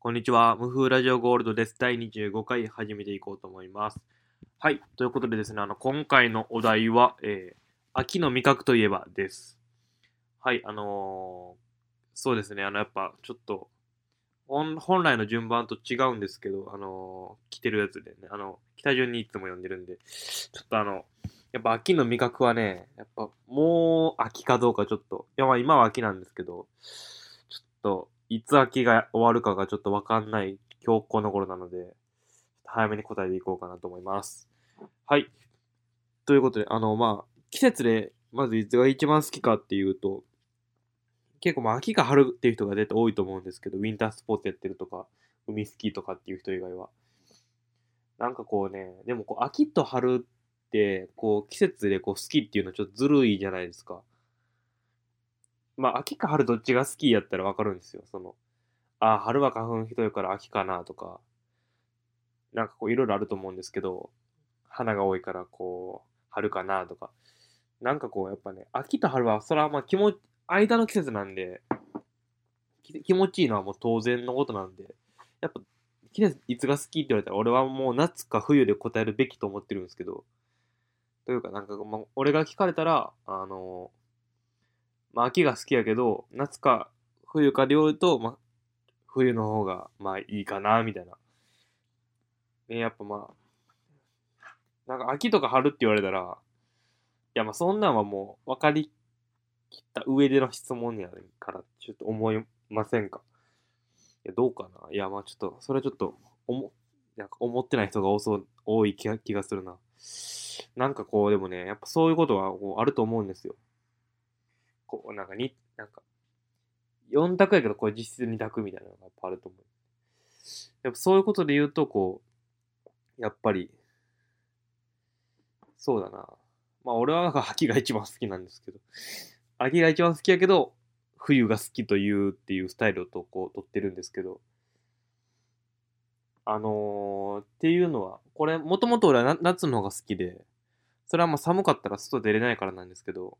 こんにちは、MFU Radio Gold です。第25回始めていこうと思います。はい、ということでですね、今回のお題は、秋の味覚といえばです。はい、そうですね、やっぱちょっと本来の順番と違うんですけど、来てるやつでね、北順にいつも読んでるんで、ちょっとやっぱ秋の味覚はね、やっぱもう秋かどうかちょっと、いやまあ今は秋なんですけど、ちょっといつ秋が終わるかがちょっとわかんない今日この頃なので、早めに答えていこうかなと思います。はい。ということで、まあ、季節でまずいつが一番好きかっていうと、結構まあ秋か春っていう人が出て多いと思うんですけど、ウィンタースポーツやってるとか、海スキーとかっていう人以外は。なんかこうね、でもこう秋と春って、こう季節でこう好きっていうのはちょっとずるいじゃないですか。まあ秋か春どっちが好きやったらわかるんですよ。春は花粉ひどいから秋かなとか、なんかこういろいろあると思うんですけど、花が多いからこう、春かなとか。なんかこうやっぱね、秋と春はそれはまあ間の季節なんで、気持ちいいのはもう当然のことなんで、やっぱ、いつが好きって言われたら、俺はもう夏か冬で答えるべきと思ってるんですけど、というか、なんか、まあ、俺が聞かれたら、まあ、秋が好きやけど、夏か冬かで言うと、まあ、冬の方が、まあ、いいかな、みたいな。やっぱまあ、なんか秋とか春って言われたら、いや、まあ、そんなんはもう、分かり切った上での質問やからちょっと思いませんか？いやどうかな？いやまあちょっとそれはちょっとなんか思ってない人が多い気がするな。なんかこうでもねやっぱそういうことはこうあると思うんですよ。こうなんか4択やけどこれ実質2択みたいなのがやっぱあると思う。やっぱそういうことで言うとこうやっぱりそうだな。まあ俺はなんか秋が一番好きなんですけど。秋が一番好きやけど、冬が好きというっていうスタイルをこう取ってるんですけど、っていうのは、これ、もともと俺は夏の方が好きで、それはまあ寒かったら外出れないからなんですけど、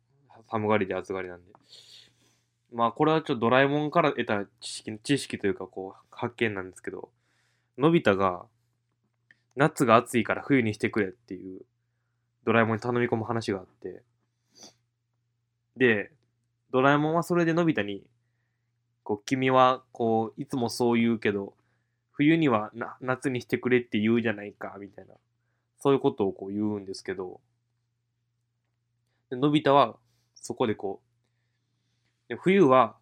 寒がりで暑がりなんで。まあこれはちょっとドラえもんから得た知識というかこう発見なんですけど、のび太が、夏が暑いから冬にしてくれっていう、ドラえもんに頼み込む話があって、で、ドラえもんはそれでのび太に、こう、君は、こう、いつもそう言うけど、冬には夏にしてくれって言うじゃないか、みたいな。そういうことをこう言うんですけど、でのび太は、そこでこう、で冬は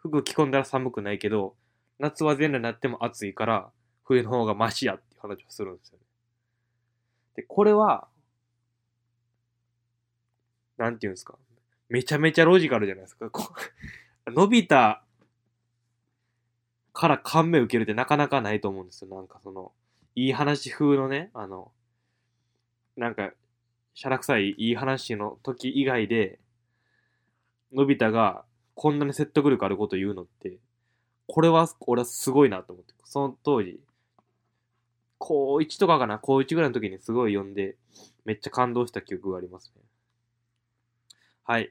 服着込んだら寒くないけど、夏は全裸になっても暑いから、冬の方がマシやっていう話をするんですよね。で、これは、なんていうんですか。めちゃめちゃロジカルじゃないですか。のび太から感銘受けるってなかなかないと思うんですよ。なんかその、いい話風のね、なんか、しゃらくさいいい話の時以外で、のび太がこんなに説得力あること言うのって、これは、俺はすごいなと思って。その当時、高1とかかな、高1ぐらいの時にすごい読んで、めっちゃ感動した記憶がありますね。はい。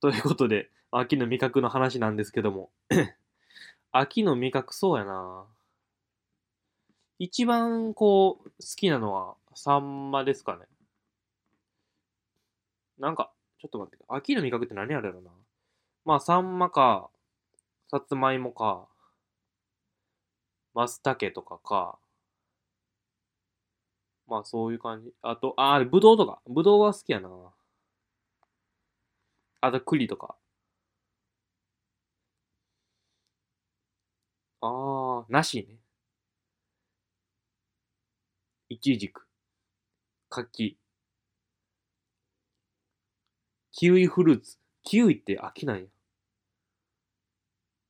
ということで、秋の味覚の話なんですけども。秋の味覚、そうやな。一番、こう、好きなのは、サンマですかね。なんか、ちょっと待って。秋の味覚って何あるやろな。まあ、サンマか、さつまいもか、マスタケとかか。まあ、そういう感じ。あと、ぶどうとか。ぶどうは好きやな。あと、栗とか。梨ね。いちじく。柿。キウイフルーツ。キウイって秋なんや。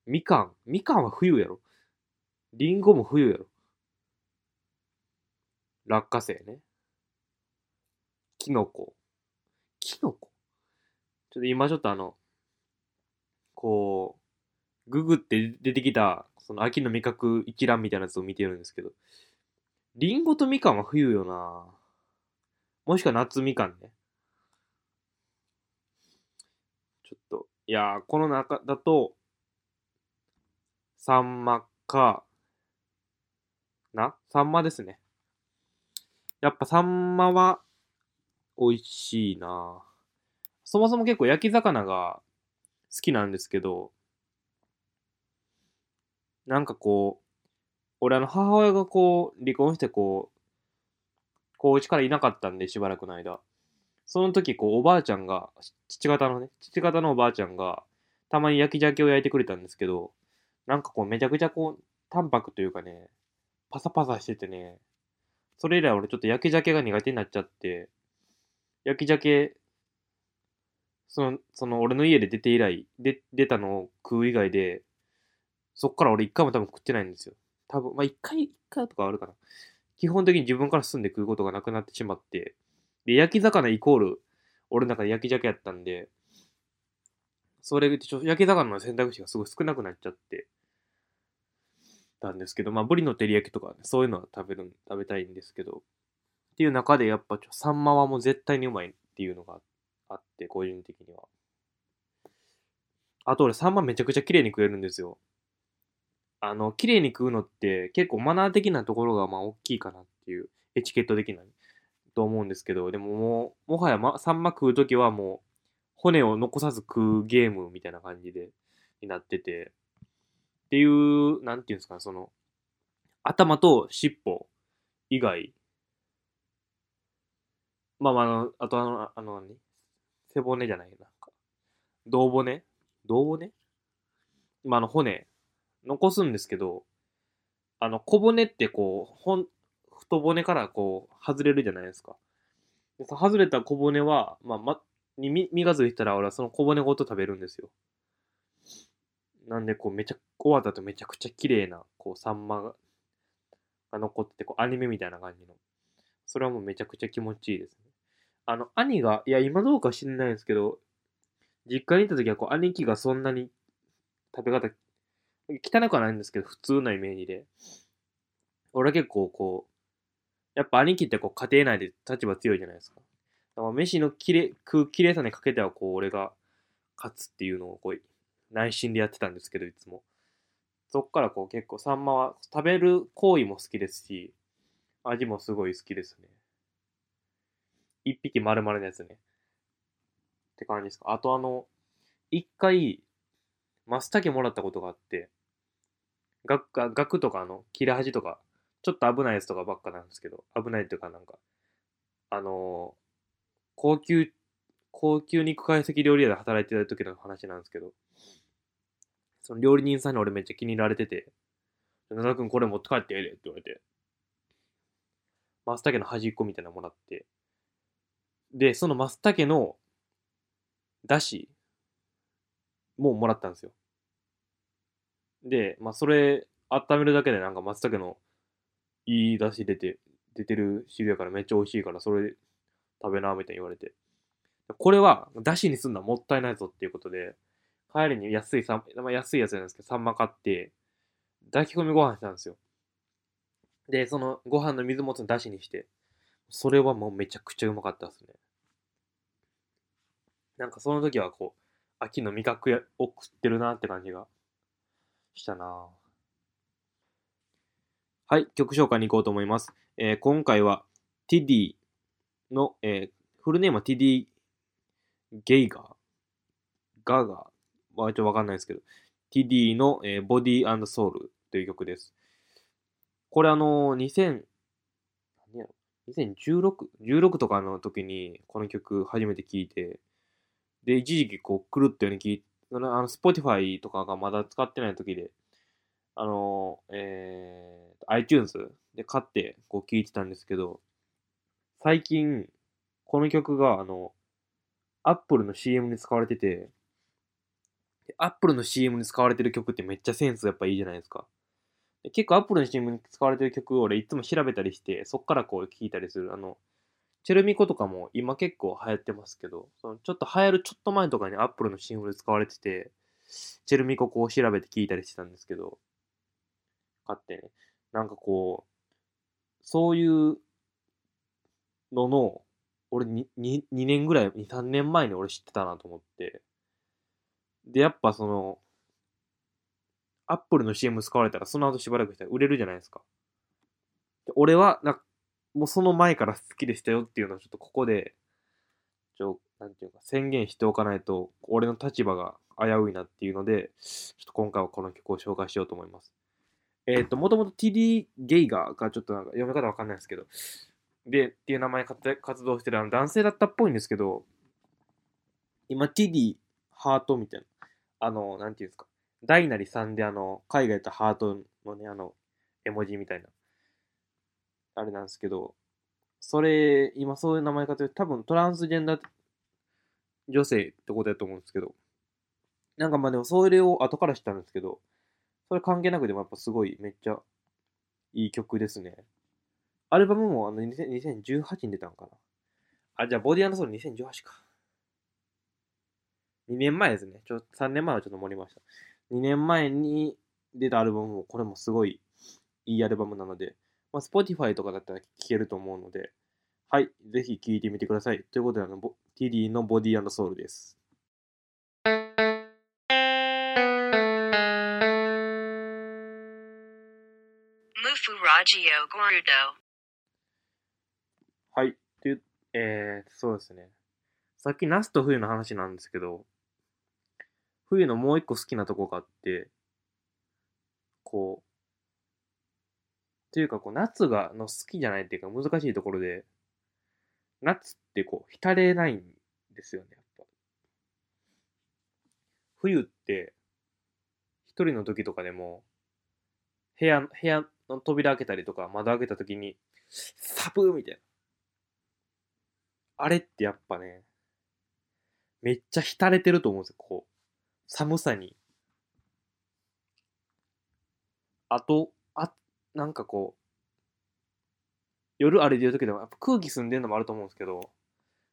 みかん。みかんは冬やろ。りんごも冬やろ。落花生ね。きのこ。きのこちょっと今ちょっとこう、ググって出てきた、その秋の味覚一覧みたいなやつを見てるんですけど、リンゴとみかんは冬よな。もしくは夏みかんね。ちょっと、いいやー、この中だとサンマかな、サンマですね。やっぱサンマは美味しいな。そもそも結構焼き魚が好きなんですけど、なんかこう俺母親がこう離婚してこう高1からいなかったんでしばらくの間、その時こうおばあちゃんが父方のおばあちゃんがたまに焼き鮭を焼いてくれたんですけど、なんかこうめちゃくちゃこう淡白というかね、パサパサしててね、それ以来俺ちょっと焼き鮭が苦手になっちゃって、焼き鮭その俺の家で出て以来出たのを食う以外で、そっから俺一回も多分食ってないんですよ。多分まあ一回とかあるかな。基本的に自分から進んで食うことがなくなってしまって、で焼き魚イコール俺の中で焼き鮭やったんで、それで焼き魚の選択肢がすごい少なくなっちゃってたんですけど、まあブリの照り焼きとか、ね、そういうのは食べたいんですけど、っていう中でやっぱサンマはもう絶対にうまいっていうのがあって、個人的には。あと俺サンマめちゃくちゃ綺麗に食えるんですよ。綺麗に食うのって結構マナー的なところがまあ大きいかなっていう、エチケット的なと思うんですけど、でももはやサンマ食うときはもう骨を残さず食うゲームみたいな感じでになってて、っていうなんていうんですか、その頭と尻尾以外、まあまああと背骨じゃないな、胴骨、まあ骨残すんですけど、小骨ってこう太骨からこう外れるじゃないですか。で外れた小骨は、身がついたら俺はその小骨ごと食べるんですよ。なんでこう終わったとめちゃくちゃ綺麗なこうサンマが残ってて、こうアニメみたいな感じの、それはもうめちゃくちゃ気持ちいいですね。兄が、いや今どうか知らないんですけど、実家にいた時はこう兄貴がそんなに食べ方汚くはないんですけど、普通なイメージで、俺は結構こうやっぱ兄貴ってこう家庭内で立場強いじゃないですか。だから飯のきれいさにかけてはこう俺が勝つっていうのをこう内心でやってたんですけど、いつもそっからこう結構サンマは食べる行為も好きですし、味もすごい好きですね。一匹丸々のやつねって感じですか。あと一回マスタケもらったことがあって、ガクとか切れ端とかちょっと危ないやつとかばっかなんですけど、危ないというかなんか高級肉懐石料理屋で働いてた時の話なんですけど、その料理人さんに俺めっちゃ気に入られてて、野田君これ持って帰ってやれって言われて、マスタケの端っこみたいなのもらって、でそのマスタケのだしもうもらったんですよ。で、まあそれ温めるだけでなんか松茸のいい出汁出てる汁やからめっちゃ美味しいからそれ食べなみたいに言われて、これは出汁にすんのはもったいないぞっていうことで、帰りに安いやつなんですけどサンマ買って炊き込みご飯したんですよ。でそのご飯の水もつの出汁にして、それはもうめちゃくちゃうまかったですね。なんかその時はこう秋の味覚を食ってるなって感じがしたな。はい、曲紹介に行こうと思います。今回はティディの、フルネームはティディゲイガーガーガーはちょっとわかんないですけど、ティディの、body and soul という曲です。これ2016とかの時にこの曲初めて聴いて、で一時期こう狂ったようにSpotify とかがまだ使ってない時でiTunes で買ってこう聴いてたんですけど、最近この曲がApple の CM に使われてて、 Apple の CM に使われてる曲ってめっちゃセンスやっぱいいじゃないですか。で結構 Apple の CM に使われてる曲を俺いつも調べたりして、そっからこう聴いたりするチェルミコとかも今結構流行ってますけど、そのちょっと流行るちょっと前とかにアップルのCMで使われてて、チェルミコこう調べて聞いたりしてたんですけど、買ってね、なんかこうそういうのの俺2年ぐらい2、3年前に俺知ってたなと思って、で、やっぱその、Apple の CM 使われたら、その後しばらくしたら売れるじゃないですか。で俺は、もうその前から好きでしたよっていうのをちょっとここで、なんていうか、宣言しておかないと、俺の立場が危ういなっていうので、ちょっと今回はこの曲を紹介しようと思います。もともと TD ゲイガーがちょっと読み方わかんないですけど、で、っていう名前で活動してる男性だったっぽいんですけど、今 TD ハートみたいな、なんていうんですか、大なりさんで海外とハートのね、絵文字みたいな、あれなんですけど、それ、今そういう名前かというと、多分トランスジェンダー女性ってことだと思うんですけど、でもそれを後から知ったんですけど、それ関係なくでもやっぱすごいめっちゃいい曲ですね。アルバムも2018に出たのかな。じゃあボディ&ソウル2018か。2年前ですね。3年前はちょっと盛りました。2年前に出たアルバムも、これもすごいいいアルバムなので、Spotify とかだったら聴けると思うので、はい、ぜひ聴いてみてください。ということで、TD のボディ&ソウルです。はい、そうですね。さっき夏と冬の話なんですけど、冬のもう一個好きなとこがあって、夏がの好きじゃないっていうか難しいところで、夏って浸れないんですよね、やっぱ。冬って、一人の時とかでも、部屋の扉開けたりとか、窓開けた時に、サブーみたいな。あれってやっぱね、めっちゃ浸れてると思うんですよ、寒さに。夜歩いてる時でもやっぱ空気澄んでるのもあると思うんですけど、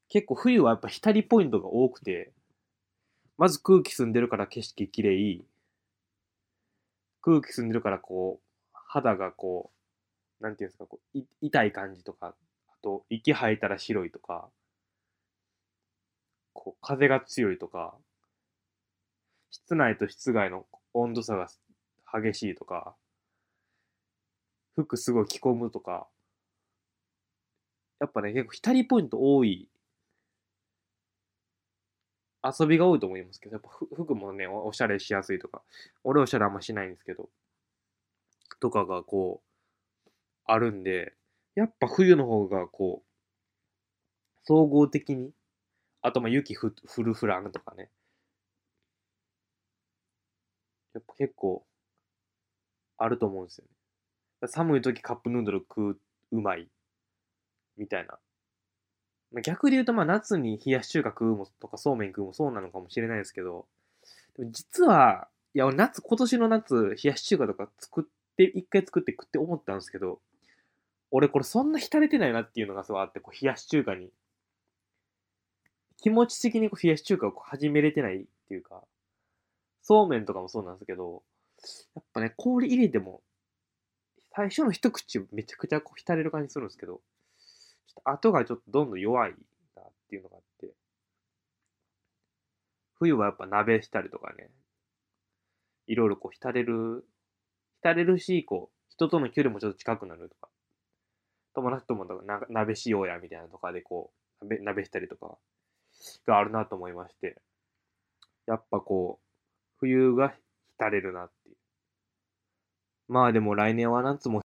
結構冬はやっぱ浸りポイントが多くて、まず空気澄んでるから景色きれい、空気澄んでるから肌がなんていうんですか、痛い感じとか、あと息吐いたら白いとか、風が強いとか、室内と室外の温度差が激しいとか、服すごい着込むとか、やっぱね、結構浸りポイント多い、遊びが多いと思いますけど、やっぱ服もね、おしゃれしやすいとか、俺おしゃれあんましないんですけど、とかがあるんで、やっぱ冬の方が総合的に、あと雪降るフランとかね、やっぱ結構あると思うんですよね。寒い時カップヌードル食う、うまいみたいな。逆で言うと夏に冷やし中華食うもとかそうめん食うもそうなのかもしれないですけど、でも実は、俺今年の夏冷やし中華とか一回作って食って思ったんですけど、俺そんな浸れてないなっていうのがすごいあって、冷やし中華に。気持ち的に冷やし中華を始めれてないっていうか、そうめんとかもそうなんですけど、やっぱね、氷入れても、最初の一口めちゃくちゃ浸れる感じするんですけど、ちょっと後がちょっとどんどん弱いなっていうのがあって、冬はやっぱ鍋したりとかね、いろいろ浸れるし、人との距離もちょっと近くなるとか、友達とも鍋しようやみたいなとかで鍋したりとかがあるなと思いまして、やっぱ冬が浸れるなっていう。まあでも来年は夏も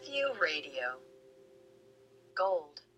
MFU Radio Gold